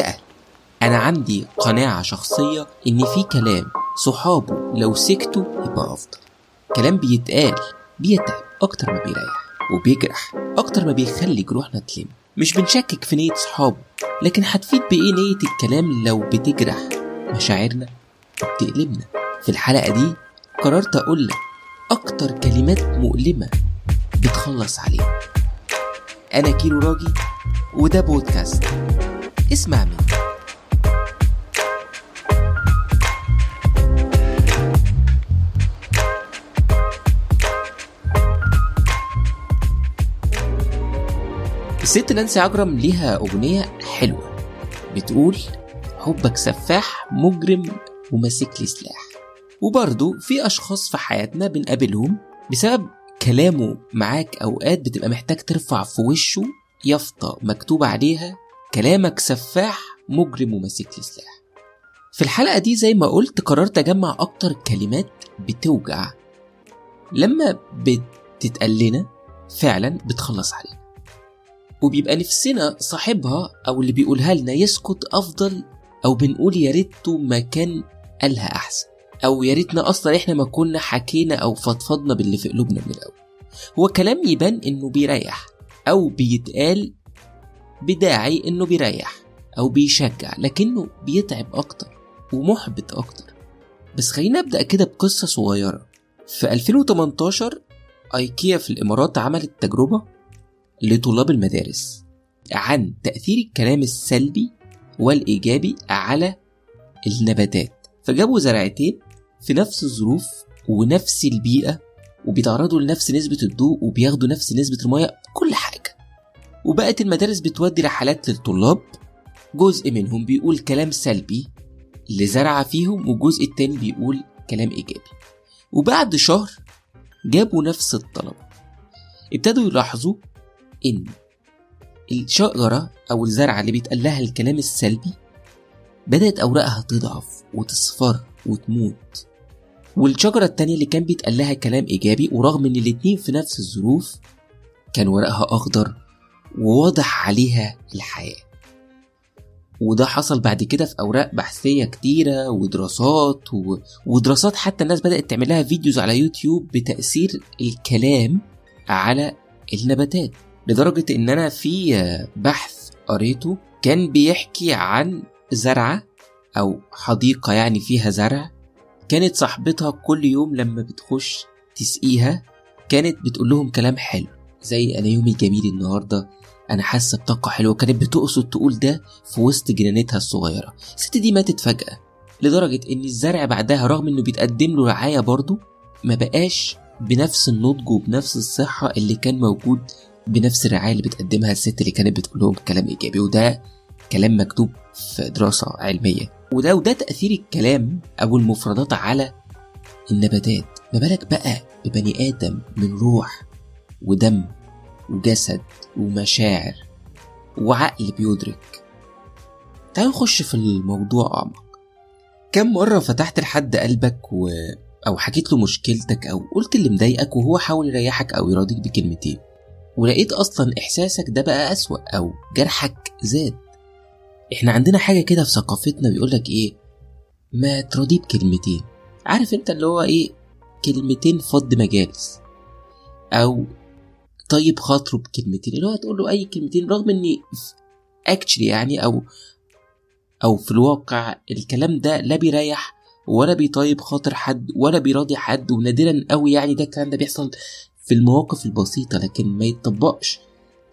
مفاجأة، أنا عندي قناعة شخصية إن في كلام صحابه لو سكتوا يبقى أفضل. كلام بيتقال بيتعب أكتر ما بيريح، وبيجرح أكتر ما بيخلي جروحنا تلم. مش بنشكك في نية صحابه، لكن هتفيد بإيه نية الكلام لو بتجرح مشاعرنا وبتقلبنا؟ في الحلقة دي قررت أقولك أكتر كلمات مؤلمة بتخلص علينا. أنا كيرو راجي وده بودكاست اسمع مني. الست نانسي عجرم ليها أغنية حلوة بتقول حبك سفاح مجرم وماسك لي سلاح. وبرضو في أشخاص في حياتنا بنقابلهم بسبب كلامه معاك أوقات بتبقى محتاج ترفع في وشه يافطة مكتوب عليها كلامك سفاح مجرم وماسك لي سلاح. في الحلقة دي زي ما قلت قررت أجمع أكتر كلمات بتوجع لما بتتقلنا فعلا بتخلص عليها، وبيبقى نفسنا صاحبها أو اللي بيقولها لنا يسكت أفضل، أو بنقول يا ريته ما كان قالها أحسن، أو يا ريتنا أصلا إحنا ما كنا حكينا أو فضفضنا باللي في قلوبنا من الأول. هو كلام يبان إنه بيريح أو بيتقال بداعي إنه بيريح أو بيشجع، لكنه بيتعب أكتر ومحبط أكتر. بس خلينا أبدأ كده بقصة صغيرة. في 2018 أيكيا في الإمارات عملت تجربة لطلاب المدارس عن تأثير الكلام السلبي والإيجابي على النباتات، فجابوا زرعتين في نفس الظروف ونفس البيئة وبيتعرضوا لنفس نسبة الضوء وبياخدوا نفس نسبة المياه كل حاجة، وبقت المدارس بتودي رحلات للطلاب، جزء منهم بيقول كلام سلبي اللي زرع فيهم وجزء التاني بيقول كلام إيجابي. وبعد شهر جابوا نفس الطلبة ابتدوا يلاحظوا إن الشجرة أو الزرعة اللي بيتقال لها الكلام السلبي بدأت أوراقها تضعف وتصفر وتموت، والشجرة التانية اللي كان بيتقال لها كلام إيجابي ورغم إن الاتنين في نفس الظروف كان ورقها أخضر وواضح عليها الحياة. وده حصل بعد كده في أوراق بحثية كتيرة ودراسات ودراسات حتى الناس بدأت تعملها فيديوز على يوتيوب بتأثير الكلام على النباتات، لدرجة ان انا في بحث قريته كان بيحكي عن زرعة او حديقة يعني فيها زرع، كانت صاحبتها كل يوم لما بتخش تسقيها كانت بتقول لهم كلام حلو زي انا يومي جميل النهاردة، انا حاسة بطاقة حلوة، كانت بتقصد تقول ده في وسط جنانتها الصغيرة. الست دي ماتت فجأة، لدرجة ان الزرع بعدها رغم انه بيتقدم له رعاية برضو ما بقاش بنفس النضج وبنفس الصحة اللي كان موجود بنفس الرعاية اللي بتقدمها الست اللي كانت بتقولهم كلام إيجابي. وده كلام مكتوب في دراسة علمية. وده تأثير الكلام أو المفردات على النباتات، ما بالك بقى ببني آدم من روح ودم وجسد ومشاعر وعقل بيدرك. تعالوا نخش في الموضوع أعمق. كم مرة فتحت لحد قلبك أو حكيت له مشكلتك أو قلت اللي مضايقك وهو حاول يريحك أو يراضيك بكلمتين، ولقيت أصلا إحساسك ده بقى أسوأ أو جرحك زاد؟ إحنا عندنا حاجة كده في ثقافتنا بيقولك إيه، ما تراضيه بكلمتين، عارف أنت اللي هو إيه، كلمتين فض مجالس أو طيب خاطره بكلمتين، اللي هو تقول له أي كلمتين، رغم أني actually يعني أو في الواقع الكلام ده لا بيريح ولا بيطيب خاطر حد ولا بيراضي حد، ونادرا قوي يعني ده الكلام ده بيحصل في المواقف البسيطة، لكن ما يتطبقش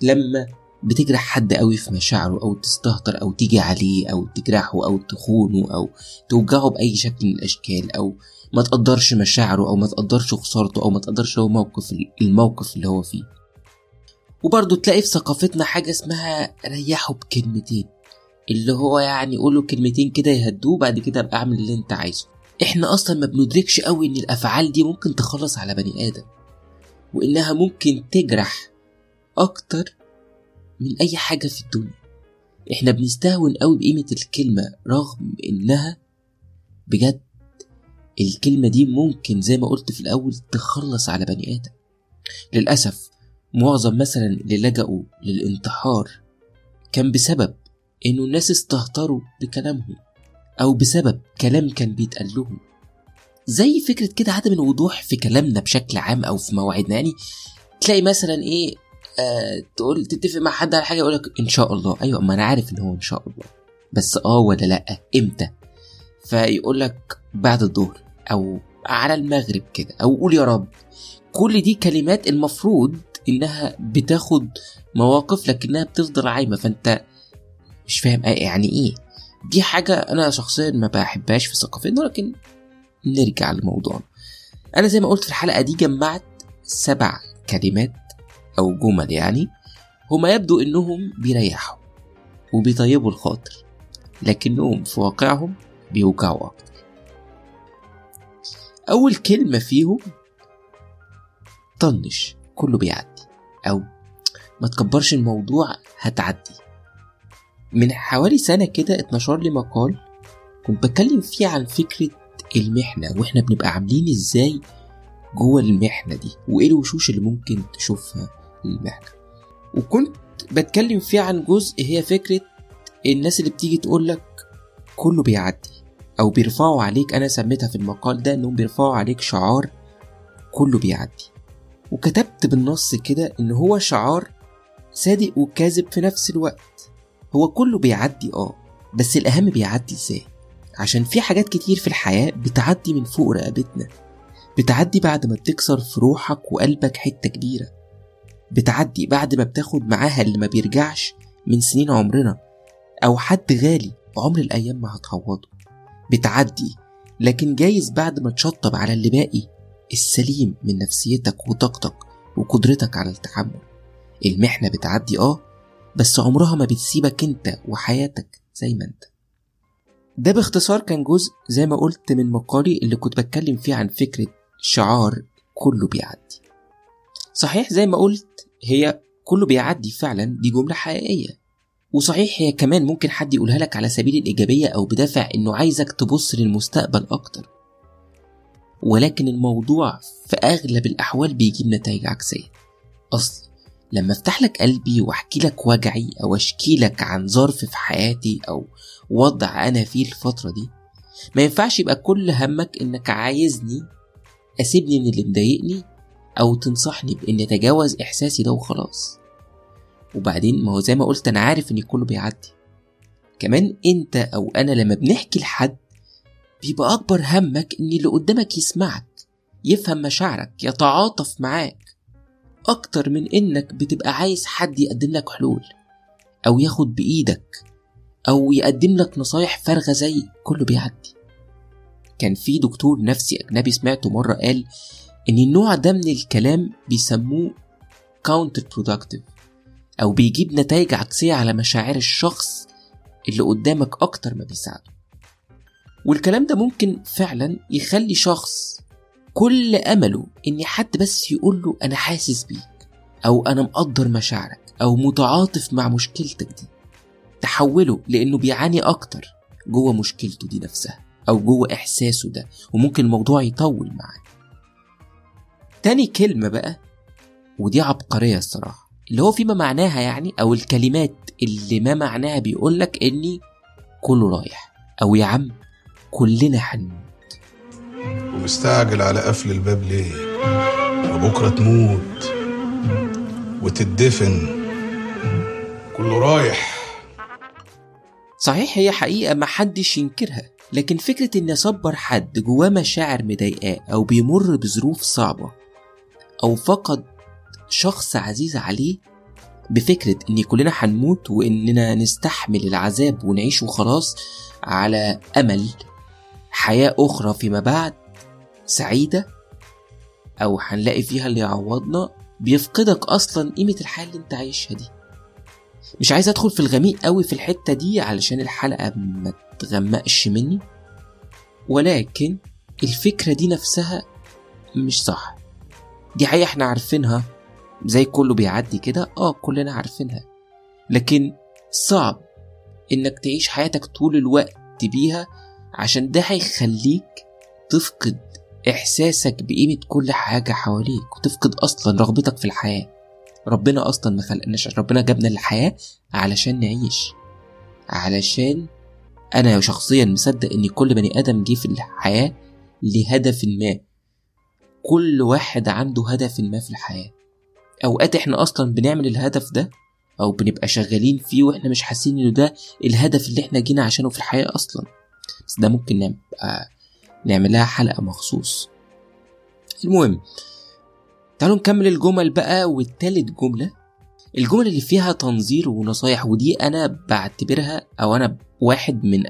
لما بتجرح حد قوي في مشاعره أو تستهتر أو تيجي عليه أو تجرحه أو تخونه أو توجعه بأي شكل من الأشكال، أو ما تقدرش مشاعره أو ما تقدرش خسارته أو ما تقدرش هو الموقف اللي هو فيه. وبرضو تلاقي في ثقافتنا حاجة اسمها ريحه بكلمتين، اللي هو يعني قوله كلمتين كده يهدوه بعد كده أبقى أعمل اللي أنت عايزه. إحنا أصلا ما بندركش قوي إن الأفعال دي ممكن تخلص على بني آدم، وإنها ممكن تجرح أكتر من أي حاجة في الدنيا. إحنا بنستهون قوي بقيمة الكلمة رغم إنها بجد الكلمة دي ممكن زي ما قلت في الأول تخلص على بني آدم. للأسف معظم مثلا اللي لجأوا للانتحار كان بسبب إنه الناس استهتروا بكلامهم أو بسبب كلام كان بيتقال لهم. زي فكرة كده عدم الوضوح في كلامنا بشكل عام أو في مواعيدنا. يعني تلاقي مثلا إيه تقول تتفق مع حد على حاجة يقولك إن شاء الله. أيوة ما أنا عارف إن هو إن شاء الله، بس ولا لأ إمتى؟ فيقولك بعد الظهر أو على المغرب كده، أو قول يا رب. كل دي كلمات المفروض إنها بتاخد مواقف لكنها بتفضل عايمة، فأنت مش فاهم يعني إيه. دي حاجة أنا شخصيا ما بحبهاش في ثقافتنا. لكن نرجع لموضوعنا. أنا زي ما قلت في الحلقة دي جمعت 7 كلمات أو جمل يعني هما يبدو إنهم بيريحوا وبيطيبوا الخاطر، لكنهم في واقعهم بيوجعوا أكتر. أول كلمة فيهم طنش كله بيعدي، أو ما تكبرش الموضوع هتعدي. من حوالي سنة كده اتنشر لي مقال كنت بتكلم فيه عن فكرة المحنة، وإحنا بنبقى عاملين إزاي جوه المحنة دي، وإيه الوشوش اللي ممكن تشوفها المحنة. وكنت بتكلم فيه عن جزء هي فكرة الناس اللي بتيجي تقولك كله بيعدي، أو بيرفعوا عليك. أنا سميتها في المقال ده إنهم بيرفعوا عليك شعار كله بيعدي. وكتبت بالنص كده إن هو شعار صادق وكاذب في نفس الوقت. هو كله بيعدي بس الأهم بيعدي إزاي؟ عشان في حاجات كتير في الحياة بتعدي من فوق رقبتنا، بتعدي بعد ما بتكسر في روحك وقلبك حتة كبيرة، بتعدي بعد ما بتاخد معاها اللي ما بيرجعش من سنين عمرنا أو حد غالي عمر الأيام ما هتعوضه، بتعدي. لكن جايز بعد ما تشطب على اللي باقي السليم من نفسيتك وطاقتك وقدرتك على التحمل. المحنة بتعدي بس عمرها ما بتسيبك انت وحياتك زي ما انت. ده باختصار كان جزء زي ما قلت من مقالي اللي كنت بتكلم فيه عن فكرة شعار كله بيعدي. صحيح زي ما قلت هي كله بيعدي فعلا، دي جملة حقيقية. وصحيح هي كمان ممكن حد يقولها لك على سبيل الإيجابية أو بدافع إنه عايزك تبص للمستقبل أكتر، ولكن الموضوع في أغلب الأحوال بيجيب نتائج عكسية. أصلي لما افتح لك قلبي واحكي لك وجعي أو اشكي لك عن ظرف في حياتي أو وضع أنا فيه الفترة دي، ما ينفعش يبقى كل همك إنك عايزني أسيبني من اللي مضايقني أو تنصحني بإن أتجاوز إحساسي ده وخلاص. وبعدين ما هو زي ما قلت أنا عارف إن كله بيعدي. كمان أنت أو أنا لما بنحكي لحد بيبقى أكبر همك إن اللي قدامك يسمعك، يفهم مشاعرك، يتعاطف معاك، أكتر من إنك بتبقى عايز حد يقدم لك حلول أو ياخد بإيدك أو يقدم لك نصايح فارغة زي كله بيعدي. كان في دكتور نفسي أجنبي سمعته مرة قال إن النوع ده من الكلام بيسموه counterproductive، أو بيجيب نتائج عكسية على مشاعر الشخص اللي قدامك أكتر ما بيساعده. والكلام ده ممكن فعلا يخلي شخص كل أمله إن حد بس يقوله أنا حاسس بيك، أو أنا مقدر مشاعرك، أو متعاطف مع مشكلتك دي، تحوله لأنه بيعاني أكتر جوه مشكلته دي نفسها أو جوه إحساسه ده، وممكن الموضوع يطول معاه. تاني كلمة بقى، ودي عبقرية الصراحة، اللي هو فيما معناها يعني، أو الكلمات اللي ما معناها بيقولك إني كله رايح، أو يا عم كلنا حنموت. ومستعجل على قفل الباب ليه؟ وبكرة تموت وتدفن، كله رايح. صحيح هي حقيقة ما حدش ينكرها، لكن فكرة إن أصبر حد جواه مشاعر مضايقاه أو بيمر بظروف صعبة أو فقد شخص عزيز عليه بفكرة إن كلنا حنموت وإننا نستحمل العذاب ونعيش وخلاص على أمل حياة أخرى فيما بعد سعيدة أو هنلاقي فيها اللي يعوضنا، بيفقدك أصلا قيمة الحياة اللي انت عايشها دي. مش عايز أدخل في الغميق قوي في الحتة دي علشان الحلقة ما تغمقش مني، ولكن الفكرة دي نفسها مش صح. دي حقيقة احنا عارفينها زي كله بيعدي كده، كلنا عارفينها، لكن صعب انك تعيش حياتك طول الوقت بيها، عشان ده هيخليك تفقد احساسك بقيمة كل حاجة حواليك، وتفقد اصلا رغبتك في الحياة. ربنا اصلا ما خلقناش، ربنا جابنا للحياة علشان نعيش، علشان انا شخصيا مصدق ان كل بني ادم جه في الحياه لهدف ما، كل واحد عنده هدف ما في الحياه. اوقات احنا اصلا بنعمل الهدف ده او بنبقى شغالين فيه واحنا مش حاسين انه ده الهدف اللي احنا جينا عشانه في الحياه اصلا، بس ده ممكن نعملها حلقه مخصوص. المهم تعالوا نكمل الجمل بقى. والتالت جمله، الجمل اللي فيها تنظير ونصايح، ودي انا بعتبرها او انا واحد من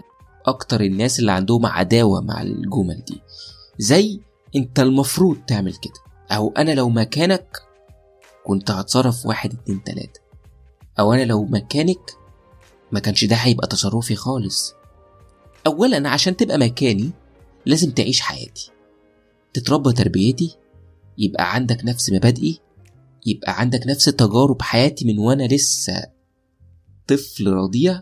اكتر الناس اللي عندهم عداوه مع الجمل دي، زي انت المفروض تعمل كده، او انا لو مكانك كنت هتصرف 1 2 3، او انا لو مكانك ما كانش ده هيبقى تصرفي خالص. اولا عشان تبقى مكاني لازم تعيش حياتي، تتربى تربيتي، يبقى عندك نفس مبادئي، يبقى عندك نفس تجارب حياتي من وانا لسه طفل رضيع،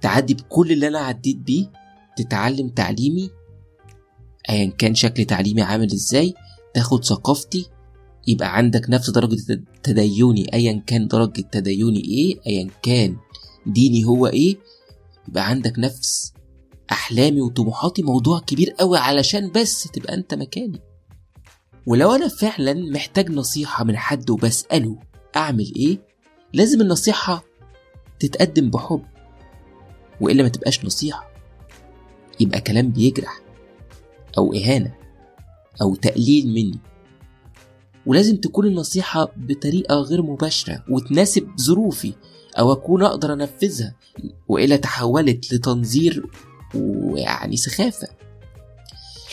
تعدي بكل اللي انا عديت بيه، تتعلم تعليمي ايا كان شكل تعليمي عامل ازاي، تاخد ثقافتي، يبقى عندك نفس درجة تديني ايا كان درجة تديني ايه، ايا كان ديني هو ايه، يبقى عندك نفس احلامي وطموحاتي. موضوع كبير قوي علشان بس تبقى انت مكاني. ولو انا فعلا محتاج نصيحة من حد وبسأله اعمل ايه، لازم النصيحة تتقدم بحب، والا ما تبقاش نصيحة، يبقى كلام بيجرح او اهانة او تقليل مني. ولازم تكون النصيحة بطريقة غير مباشرة وتناسب ظروفي او اكون اقدر انفذها، والا تحولت لتنظير ويعني سخافة،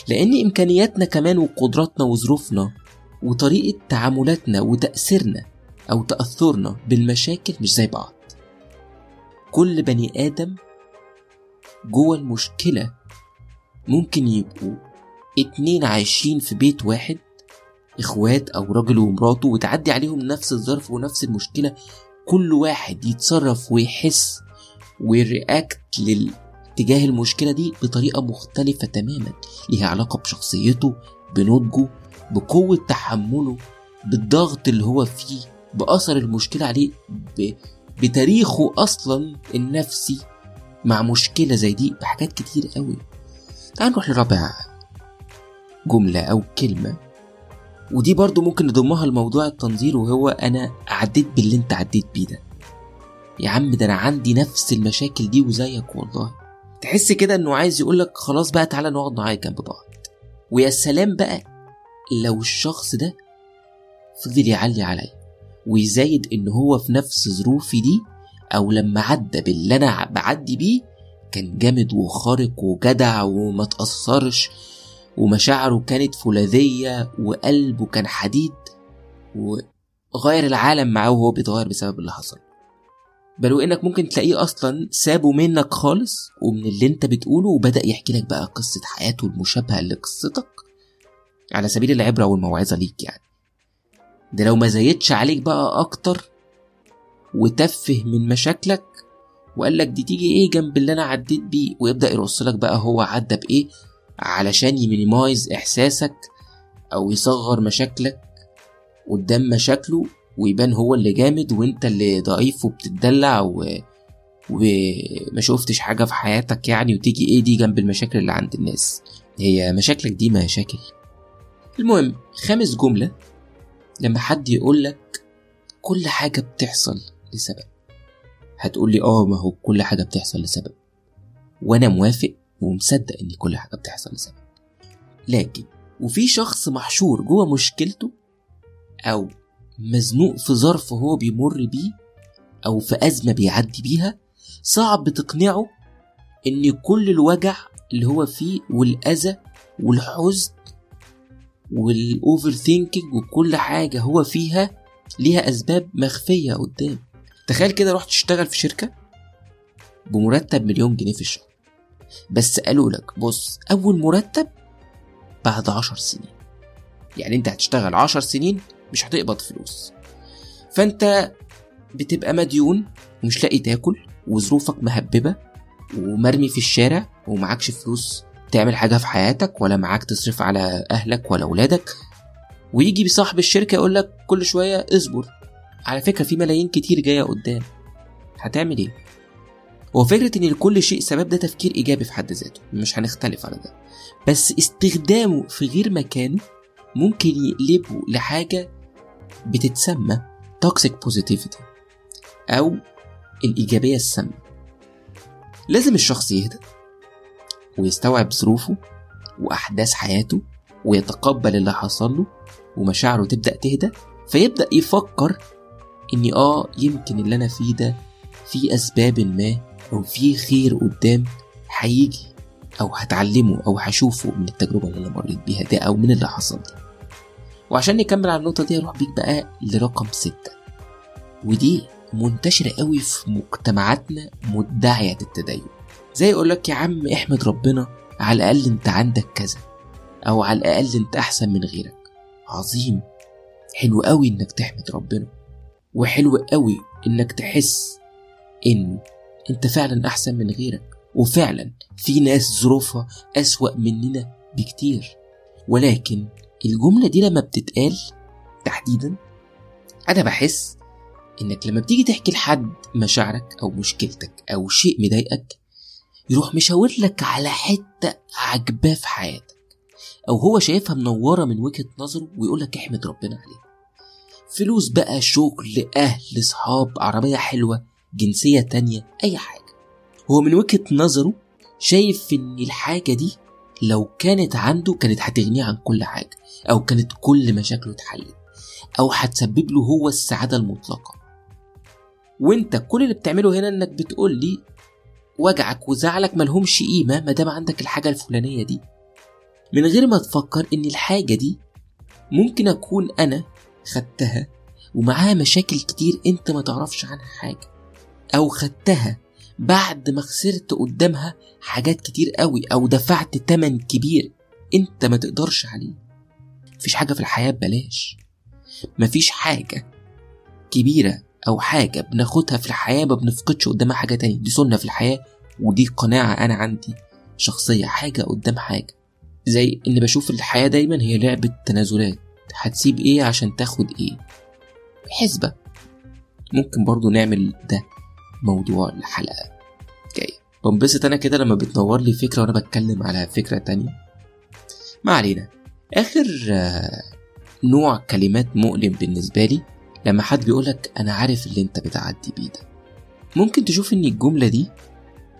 لان امكانياتنا كمان وقدراتنا وظروفنا وطريقة تعاملاتنا وتأثيرنا او تأثرنا بالمشاكل مش زي بعض. كل بني آدم جوه المشكلة ممكن يبقوا 2 عايشين في بيت واحد، اخوات او راجل ومراته، وتعدي عليهم نفس الظرف ونفس المشكلة، كل واحد يتصرف ويحس ويرياكت لاتجاه المشكلة دي بطريقة مختلفة تماما، ليها علاقة بشخصيته، بنضجه، بقوة تحمله، بالضغط اللي هو فيه، بأثر المشكلة عليه، بتاريخه أصلا النفسي مع مشكلة زي دي، بحاجات كتير قوي. تعال نروح لرابع جملة أو كلمة، ودي برضو ممكن نضمها لموضوع التنظير، وهو أنا عديت باللي انت عديت بيه ده يا عم، ده أنا عندي نفس المشاكل دي وزيك والله. تحس كده أنه عايز يقولك خلاص بقى تعالى نقعد معايا جنب بعض. ويا سلام بقى لو الشخص ده فضل يعلي عليا ويزايد إن هو في نفس ظروفي دي، أو لما عدى باللي أنا بعدي بيه كان جامد وخارق وجدع وما تأثرش، ومشاعره كانت فولاذية وقلبه كان حديد، وغير العالم معاه وهو بيتغير بسبب اللي حصل. بل وإنك ممكن تلاقيه أصلا سابه منك خالص ومن اللي انت بتقوله، وبدأ يحكي لك بقى قصة حياته المشابهة لقصتك على سبيل العبرة والموعظة ليك. يعني ده لو ما زايدش عليك بقى أكتر وتفه من مشاكلك وقال لك دي تيجي ايه جنب اللي انا عديت بيه، ويبدأ يرسلك بقى هو عدى بايه علشان يمينيمايز احساسك او يصغر مشاكلك قدام مشاكله، ويبان هو اللي جامد وانت اللي ضعيف وبتتدلع وما شوفتش حاجة في حياتك يعني، وتيجي ايه دي جنب المشاكل اللي عند الناس، هي مشاكلك دي مشاكل. المهم 5 جملة، لما حد يقولك كل حاجة بتحصل لسبب، هتقولي ما هو كل حاجة بتحصل لسبب، وانا موافق ومصدق ان كل حاجة بتحصل لسبب، لكن وفي شخص محشور جوه مشكلته او مزنوق في ظرف هو بيمر بيه او في أزمة بيعدي بيها، صعب تقنعه ان كل الوجع اللي هو فيه والأذى والحزن والأوفر ثينكينج وكل حاجة هو فيها ليها أسباب مخفية قدام. تخيل كده رحت تشتغل في شركة بمرتب 1,000,000 جنيه في الشهر، بس قالوا لك بص أول مرتب بعد 10 سنين، يعني انت هتشتغل 10 سنين مش هتقبض فلوس، فانت بتبقى مديون ومش لاقي تاكل وظروفك مهببة ومرمي في الشارع ومعكش فلوس تعمل حاجة في حياتك، ولا معاك تصرف على أهلك ولا أولادك. ويجي بصاحب الشركة يقولك كل شوية اصبر، على فكرة في ملايين كتير جاية قدام، هتعمل ايه؟ وفكرة ان لكل شيء سبب ده تفكير ايجابي في حد ذاته، مش هنختلف على ده، بس استخدامه في غير مكان ممكن يقلبه لحاجة بتتسمى توكسيك بوزيتيفيتي او الايجابية السامة. لازم الشخص يهدأ ويستوعب ظروفه واحداث حياته ويتقبل اللي حصل له، ومشاعره تبدأ تهدأ، فيبدأ يفكر اني يمكن اللي انا فيه ده في اسباب ما، او في خير قدام هيجي او هتعلمه او هشوفه من التجربة اللي انا مريت بيها ده او من اللي حصل ده. وعشان نكمل على النقطة دي هروح بيك بقى لرقم 6، ودي منتشرة قوي في مجتمعاتنا مدعية التدين، زي يقولك يا عم احمد ربنا على الاقل انت عندك كذا، او على الاقل انت احسن من غيرك. عظيم، حلو قوي انك تحمد ربنا، وحلو قوي انك تحس ان انت فعلا احسن من غيرك، وفعلا في ناس ظروفها اسوأ مننا بكتير. ولكن الجملة دي لما بتتقال تحديدا، انا بحس انك لما بتيجي تحكي لحد مشاعرك او مشكلتك او شيء مضايقك، يروح مشاور لك على حتة عجباه في حياتك او هو شايفها منورة من وجهة نظره، ويقولك احمد ربنا عليه. فلوس بقى، شغل، اهل، صحاب، عربية حلوة، جنسية تانية، اي حاجة، هو من وجهة نظره شايف ان الحاجة دي لو كانت عنده كانت هتغنيه عن كل حاجة، او كانت كل مشاكله اتحلت، او هتسبب له هو السعادة المطلقة. وانت كل اللي بتعمله هنا انك بتقول لي وجعك وزعلك ملهمش قيمة مادام عندك الحاجة الفلانية دي، من غير ما تفكر ان الحاجة دي ممكن اكون انا خدتها ومعاها مشاكل كتير انت ما تعرفش عنها حاجة، او خدتها بعد ما خسرت قدامها حاجات كتير قوي، او دفعت تمن كبير انت ما تقدرش عليه. مفيش حاجة في الحياة ببلاش، مفيش حاجة كبيرة او حاجة بناخدها في الحياة ما بنفقدش قدامها حاجة تانية. دي سنة في الحياة، ودي قناعة انا عندي شخصية، حاجة قدام حاجة. زي ان بشوف الحياة دايما هي لعبة تنازلات، هتسيب ايه عشان تاخد ايه، حسبة. ممكن برضو نعمل ده موضوع الحلقة جاي. بنبسط انا كده لما بتنور لي فكرة وانا بتكلم على فكرة تانية. ما علينا. اخر نوع كلمات مؤلم بالنسبة لي لما حد بيقولك انا عارف اللي انت بتعدي بيه ده. ممكن تشوف ان الجملة دي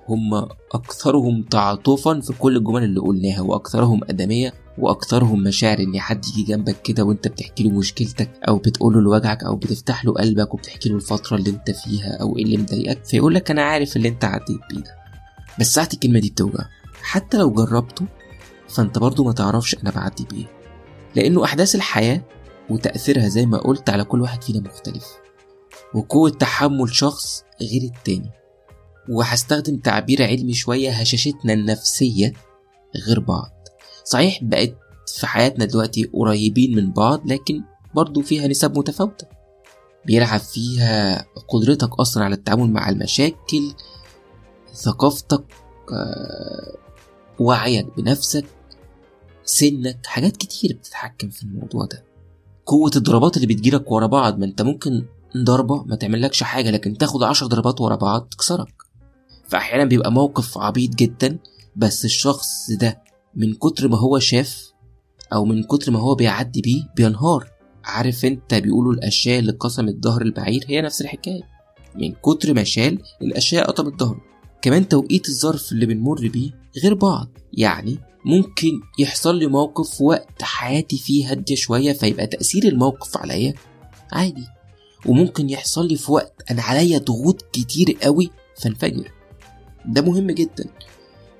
هم اكثرهم تعاطفا في كل الجمل اللي قلناها، واكثرهم ادمية، واكثرهم مشاعر ان حد يجي جنبك كده وانت بتحكي له مشكلتك، او بتقول له لوجعك، او بتفتح له قلبك وبتحكي له الفتره اللي انت فيها او ايه اللي مضايقك، فيقول لك انا عارف اللي انت عديت بيه ده. بس ساعات الكلمه دي بتوجع، حتى لو جربته فانت برضو ما تعرفش انا بعدي بيه، لانه احداث الحياه وتاثيرها زي ما قلت على كل واحد فينا مختلف، وقوه تحمل شخص غير التاني، وهستخدم تعبير علمي شويه، هشاشتنا النفسيه غير بعض. صحيح بقت في حياتنا دلوقتي قريبين من بعض، لكن برضو فيها نسب متفاوتة، بيلعب فيها قدرتك أصلا على التعامل مع المشاكل، ثقافتك، وعيك بنفسك، سنك، حاجات كتير بتتحكم في الموضوع ده. قوة الضربات اللي بتجيلك ورا بعض، ما انت ممكن ضربة ما تعملكش حاجة، لكن تاخد 10 ضربات ورا بعض تكسرك. فأحيانا بيبقى موقف عبيط جدا، بس الشخص ده من كتر ما هو شاف او من كتر ما هو بيعدي بيه بينهار. عارف انت بيقولوا الاشياء اللي قسمت ظهر البعير، هي نفس الحكايه، من كتر ما شال الاشياء قطمت ظهره. كمان توقيت الظرف اللي بنمر بيه غير بعض، يعني ممكن يحصل لي موقف وقت حياتي فيه هاديه شويه فيبقى تاثير الموقف عليا عادي، وممكن يحصل لي في وقت انا عليا ضغوط كتير قوي فانفجر. ده مهم جدا.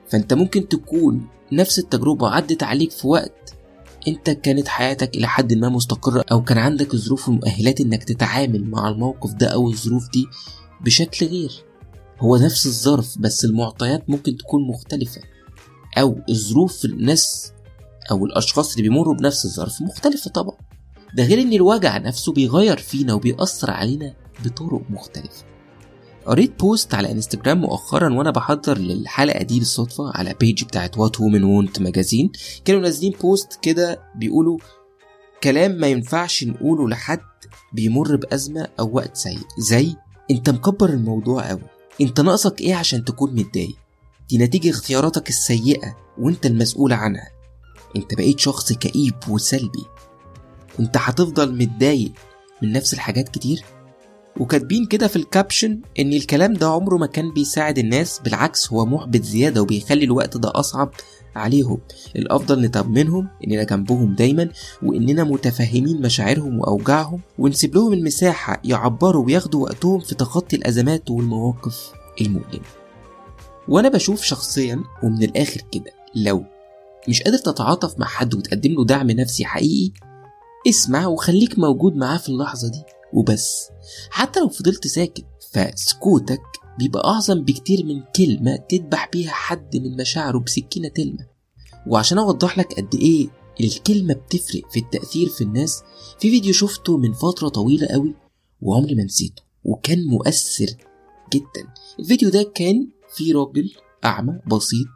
فانت ممكن تكون نفس التجربة عدت عليك في وقت انت كانت حياتك الى حد ما مستقرة، او كان عندك الظروف والمؤهلات انك تتعامل مع الموقف ده او الظروف دي بشكل غير. هو نفس الظرف بس المعطيات ممكن تكون مختلفة، او الظروف الناس او الاشخاص اللي بيمروا بنفس الظرف مختلفة طبعا. ده غير ان الوجع نفسه بيغير فينا وبيأثر علينا بطرق مختلفة. قريت بوست على انستجرام مؤخرا وانا بحضر للحلقه دي بالصدفه على بيج بتاعت وات وومن وونت ماجازين، كانوا نازلين بوست كده بيقولوا كلام ما ينفعش نقوله لحد بيمر بازمه او وقت سيء، زي انت مكبر الموضوع قوي، انت ناقصك ايه عشان تكون متضايق؟ دي نتيجة اختياراتك السيئة وانت المسؤول عنها. انت بقيت شخص كئيب وسلبي. انت هتفضل متضايق من نفس الحاجات كتير. وكاتبين كده في الكابشن ان الكلام ده عمره ما كان بيساعد الناس، بالعكس هو محبط زيادة وبيخلي الوقت ده اصعب عليهم. الافضل نطمنهم اننا جنبهم دايما واننا متفهمين مشاعرهم واوجاعهم، ونسيب لهم المساحة يعبروا وياخدوا وقتهم في تخطي الازمات والمواقف المؤلمة. وانا بشوف شخصيا ومن الاخر كده، لو مش قادر تتعاطف مع حد وتقدم له دعم نفسي حقيقي، اسمع وخليك موجود معاه في اللحظة دي وبس. حتى لو فضلت ساكت، فسكوتك بيبقى أعظم بكتير من كلمة تذبح بيها حد من مشاعره بسكينة تلمة. وعشان أوضح لك قد إيه الكلمة بتفرق في التأثير في الناس، في فيديو شفته من فترة طويلة قوي وعمري ما نسيته وكان مؤثر جدا. الفيديو ده كان فيه راجل أعمى بسيط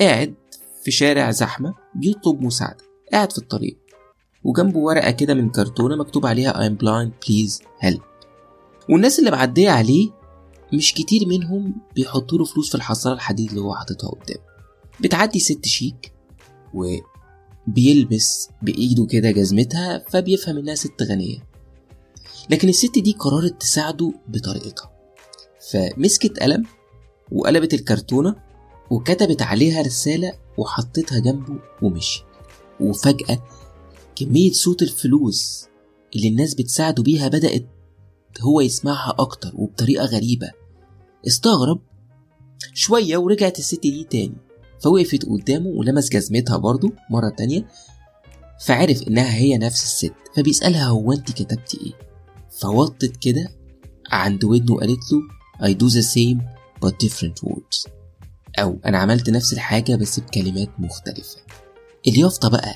قاعد في شارع زحمة بيطلب مساعدة، قاعد في الطريق وجنبه ورقة كده من كرتونة مكتوب عليها I'm blind please help. والناس اللي بعديه عليه مش كتير منهم بيحطوا له فلوس في الحصالة الحديد اللي هو حاططها قدامه. بتعدي ست شيك وبيلبس بإيده كده جزمتها، فبيفهم انها ست غنية، لكن الست دي قررت تساعده بطريقتها. فمسكت قلم وقلبت الكرتونة وكتبت عليها رسالة وحطتها جنبه ومشي. وفجأة كمية صوت الفلوس اللي الناس بتساعده بيها بدأت هو يسمعها أكتر وبطريقة غريبة. استغرب شوية ورجعت الست دي تاني، فوقفت قدامه ولمس جزمتها برضو مرة تانية، فعرف إنها هي نفس الست. فبيسألها هو أنت كتبتي إيه؟ فوطت كده عند ودنه قالت له I do the same but different words، أو أنا عملت نفس الحاجة بس بكلمات مختلفة. اليافطة بقى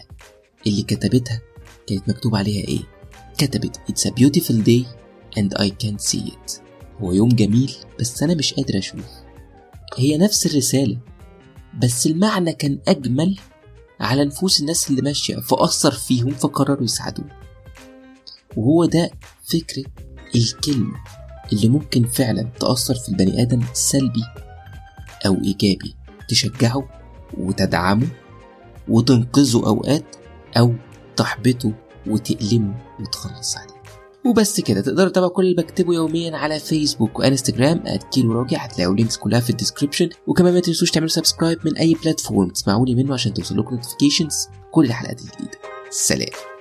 اللي كتبتها كانت مكتوب عليها إيه؟ كتبت It's a beautiful day and I can't see it، هو يوم جميل بس أنا مش قادر أشوف. هي نفس الرسالة بس المعنى كان أجمل على نفوس الناس اللي ماشية، فأثر فيهم فقرروا يساعدوه. وهو ده فكرة الكلمة اللي ممكن فعلا تأثر في البني آدم سلبي أو إيجابي، تشجعه وتدعمه وتنقذه أوقات، أو تحبطه وتقلمه وتخلص عليه. وبس كده تقدر تتابع كل اللي بكتبه يوميا على فيسبوك وانستجرام @كيرو راجي، هتلاقوا لينكس كلها في الديسكريبشن. وكمان ما تنسوش تعملوا سبسكرايب من اي بلاتفورم تسمعوني منه عشان توصلكم نوتيفيكيشنز كل الحلقات الجديدة. سلام.